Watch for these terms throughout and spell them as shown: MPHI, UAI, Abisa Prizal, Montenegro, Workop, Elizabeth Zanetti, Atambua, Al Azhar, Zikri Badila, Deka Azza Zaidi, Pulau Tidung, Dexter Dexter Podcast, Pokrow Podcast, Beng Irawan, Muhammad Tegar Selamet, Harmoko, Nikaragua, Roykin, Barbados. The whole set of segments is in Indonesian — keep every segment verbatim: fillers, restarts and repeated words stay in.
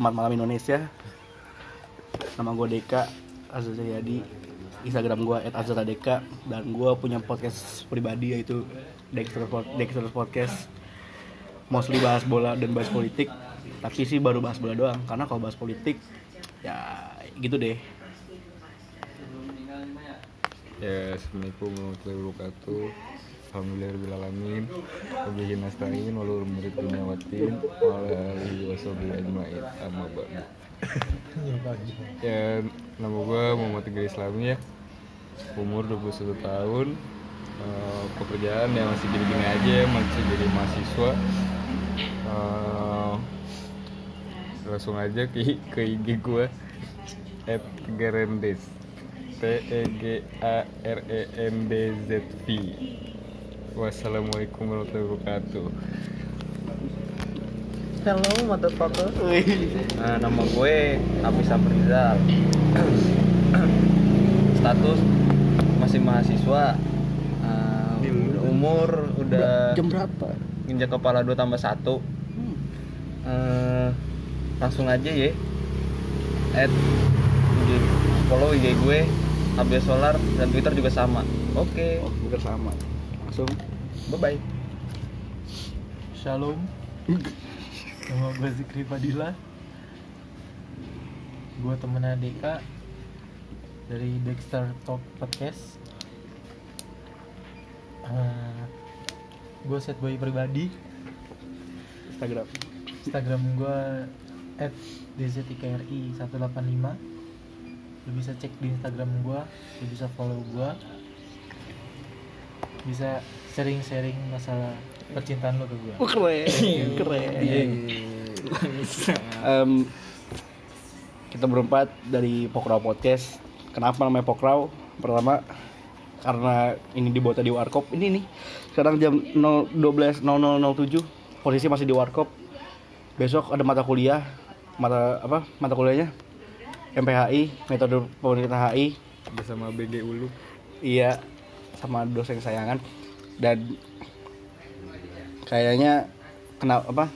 Selamat malam Indonesia. Nama gue Deka Azza Zaidi, Instagram gue et azza deka, dan gue punya podcast pribadi yaitu Dexter Dexter Podcast. Mostly bahas bola dan bahas politik. Tapi sih baru bahas bola doang, karena kalau bahas politik ya gitu deh. Ya, assalamualaikum warahmatullahi wabarakatuh. Alhamdulillah alamin. Wabillahi nasta'in walul murid dunia watin walalihi wasobi ajmain amma ba'du. Ya, nama gue Muhammad Tegar Selamet ya. Umur dua puluh satu tahun. Uh, pekerjaan yang masih gini-gini aja ya, masih jadi mahasiswa. Uh, langsung aja ke, ke I G gue et tegarendes. T E G A R E N D Z P. Wassalamualaikum warahmatullahi wabarakatuh. Hello motherfucker. Nah, nama gue Abisa Prizal. Status masih mahasiswa. Uh, umur udah jam berapa? Nginjak kepala dua tambah satu. Uh, langsung aja ya. At follow I G gue Abis Solar, dan Twitter juga sama. Oke. Okay. Oh, Twitter sama. Langsung. Bye bye. Shalom. Nama gue Zikri Badila. Gue temen Deka dari Dexter Talk Podcast. Uh, gue set boy pribadi. Instagram. Instagram gue et d z t k r i satu delapan lima. Lu bisa cek di Instagram gua, lu bisa follow gua, bisa sharing-sharing masalah percintaan lu ke gua. Keren, keren. um, kita berempat dari Pokrow Podcast. Kenapa namanya Pokrow? Pertama, karena ini dibuat di Workop. Ini nih, sekarang jam dua belas nol nol nol tujuh, posisi masih di Workop. Besok ada mata kuliah, mata apa? Mata kuliahnya? M P H I, metode pemerintah H I, bersama B G Ulu. Iya, sama dosen kesayangan. Dan kayaknya kena apa?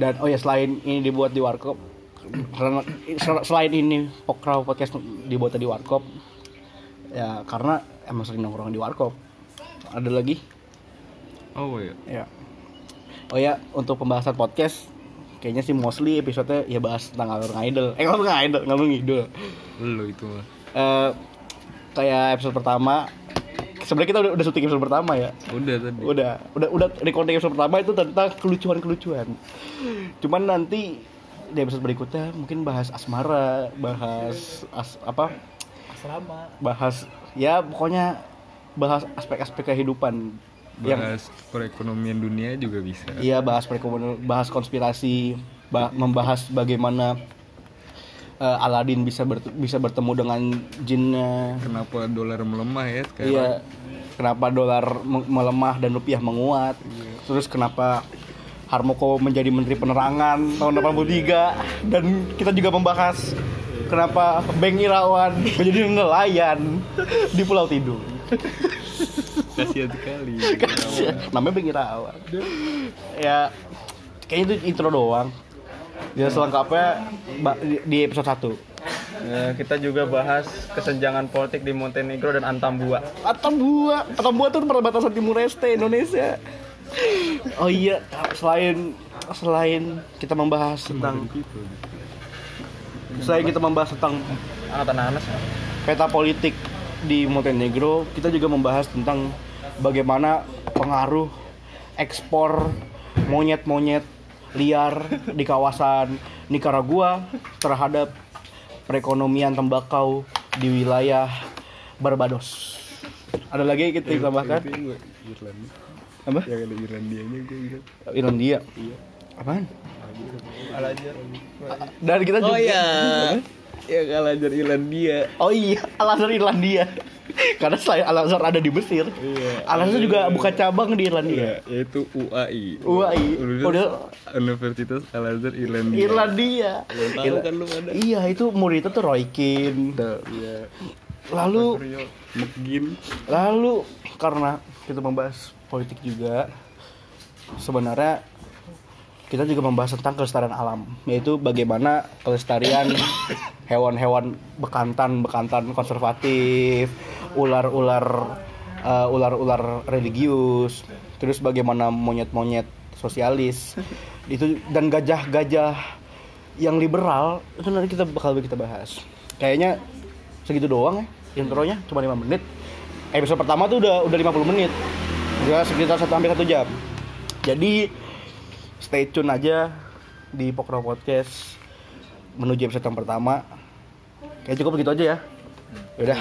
Dan oh ya, selain ini dibuat di Workop, karena selain ini Pokrow Podcast dibuat di Workop, ya karena emang sering nongkrong di Workop. Ada lagi? Oh iya. Ya. Oh ya, untuk pembahasan podcast kayaknya sih mostly episode-nya ya bahas tentang ngalur ngidol. Eh ngalur ngidol, ngalur ngidol. Lu itu mah. Uh, kayak episode pertama. Sebenarnya kita udah, udah syuting episode pertama ya. Udah tadi. Udah, udah udah recording episode pertama itu tentang kelucuan-kelucuan. Cuman nanti di episode berikutnya mungkin bahas asmara, bahas as, apa? Asrama. Bahas ya pokoknya bahas aspek-aspek kehidupan. Bahas yang, perekonomian dunia juga bisa. Iya, bahas perekonomian, bahas konspirasi, bah, membahas bagaimana uh, Aladin bisa ber, bisa bertemu dengan jinnya. Kenapa dolar melemah ya sekarang? Iya. Kenapa dolar melemah dan rupiah menguat? Iya. Terus kenapa Harmoko menjadi menteri penerangan tahun delapan puluh tiga? Dan kita juga membahas kenapa Beng Irawan menjadi nelayan di Pulau Tidung. Kasihan sekali. Namanya Beng Irawan. Ya, kayaknya itu intro doang. Ya selengkapnya di episode satu. Ya, kita juga bahas kesenjangan politik di Montenegro dan Atambua. Atambua, Atambua itu perbatasan Timur Leste Indonesia. Oh iya, selain selain kita membahas tentang selain kita membahas tentang anak-anak peta politik di Montenegro, kita juga membahas tentang bagaimana pengaruh ekspor monyet-monyet liar di kawasan Nikaragua terhadap perekonomian tembakau di wilayah Barbados. Ada lagi kita yang tambahkan? Apa? Yang ada Irlandianya gue ingat. Irlandia? Iya. Apaan? Al Azhar. Dan kita juga. Oh iya. Ya, Al Azhar Irlandia. Oh iya, Al Azhar Irlandia. Karena selain Al Azhar ada di Mesir, iya, Al Azhar juga buka cabang di Irlandia. Iya, yaitu U A I. U A I. Universitas Al Azhar Irlandia. Irlandia. Irlandia. Kan lu ada. Iya, itu muridnya tuh Roykin. Iya. Lalu Mungkin. Lalu karena kita membahas politik juga, sebenarnya kita juga membahas tentang kelestarian alam, yaitu bagaimana kelestarian hewan-hewan bekantan-bekantan konservatif, ular-ular uh, ular-ular religius, terus bagaimana monyet-monyet sosialis itu, dan gajah-gajah yang liberal itu nanti kita bakal kita bahas. Kayaknya segitu doang ya intronya, cuma lima menit. Episode pertama tuh udah udah lima puluh menit. Udah sekitar satu hampir satu jam. Jadi stay tune aja di Pokrow Podcast menuju episode yang pertama. Kayak cukup begitu aja ya. Yaudah.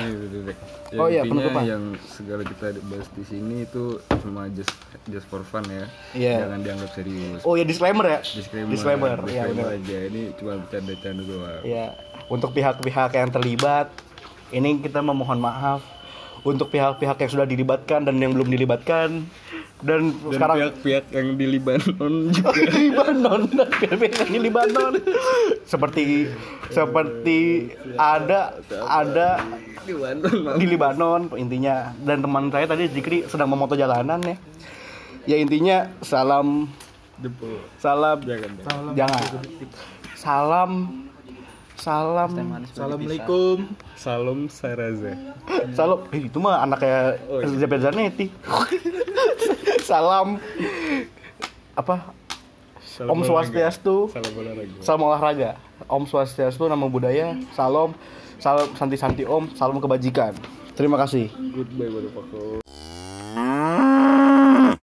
Ya, oh iya, penutupan. Yang segala kita bahas di sini itu cuma just just for fun ya. Yeah. Jangan dianggap serius. Oh ya, disclaimer ya. Disclaimer. Disclaimer, disclaimer ya, aja. Ini cuma bercanda-canda doang. Iya. Untuk pihak-pihak yang terlibat, ini kita memohon maaf. Untuk pihak-pihak yang sudah dilibatkan dan yang belum dilibatkan, dan, dan sekarang pihak-pihak yang di Libanon juga. di Libanon, pihak-pihak yang di Libanon. seperti seperti ada ada di Libanon, di Libanon intinya. Dan teman saya tadi Zikri sedang memoto jalanan ya. Ya intinya salam Depo. Salam jangan. Salam. Jangan. Salam Salam, assalamualaikum, salam Saraza, salam, eh, itu mah anaknya Elizabeth Zanetti, salam, apa, salam Om Swastiastu, salam olahraga, salam olahraga, Om Swastiastu, nama budaya, salam, salam santi-santi Om, salam kebajikan, terima kasih. Goodbye,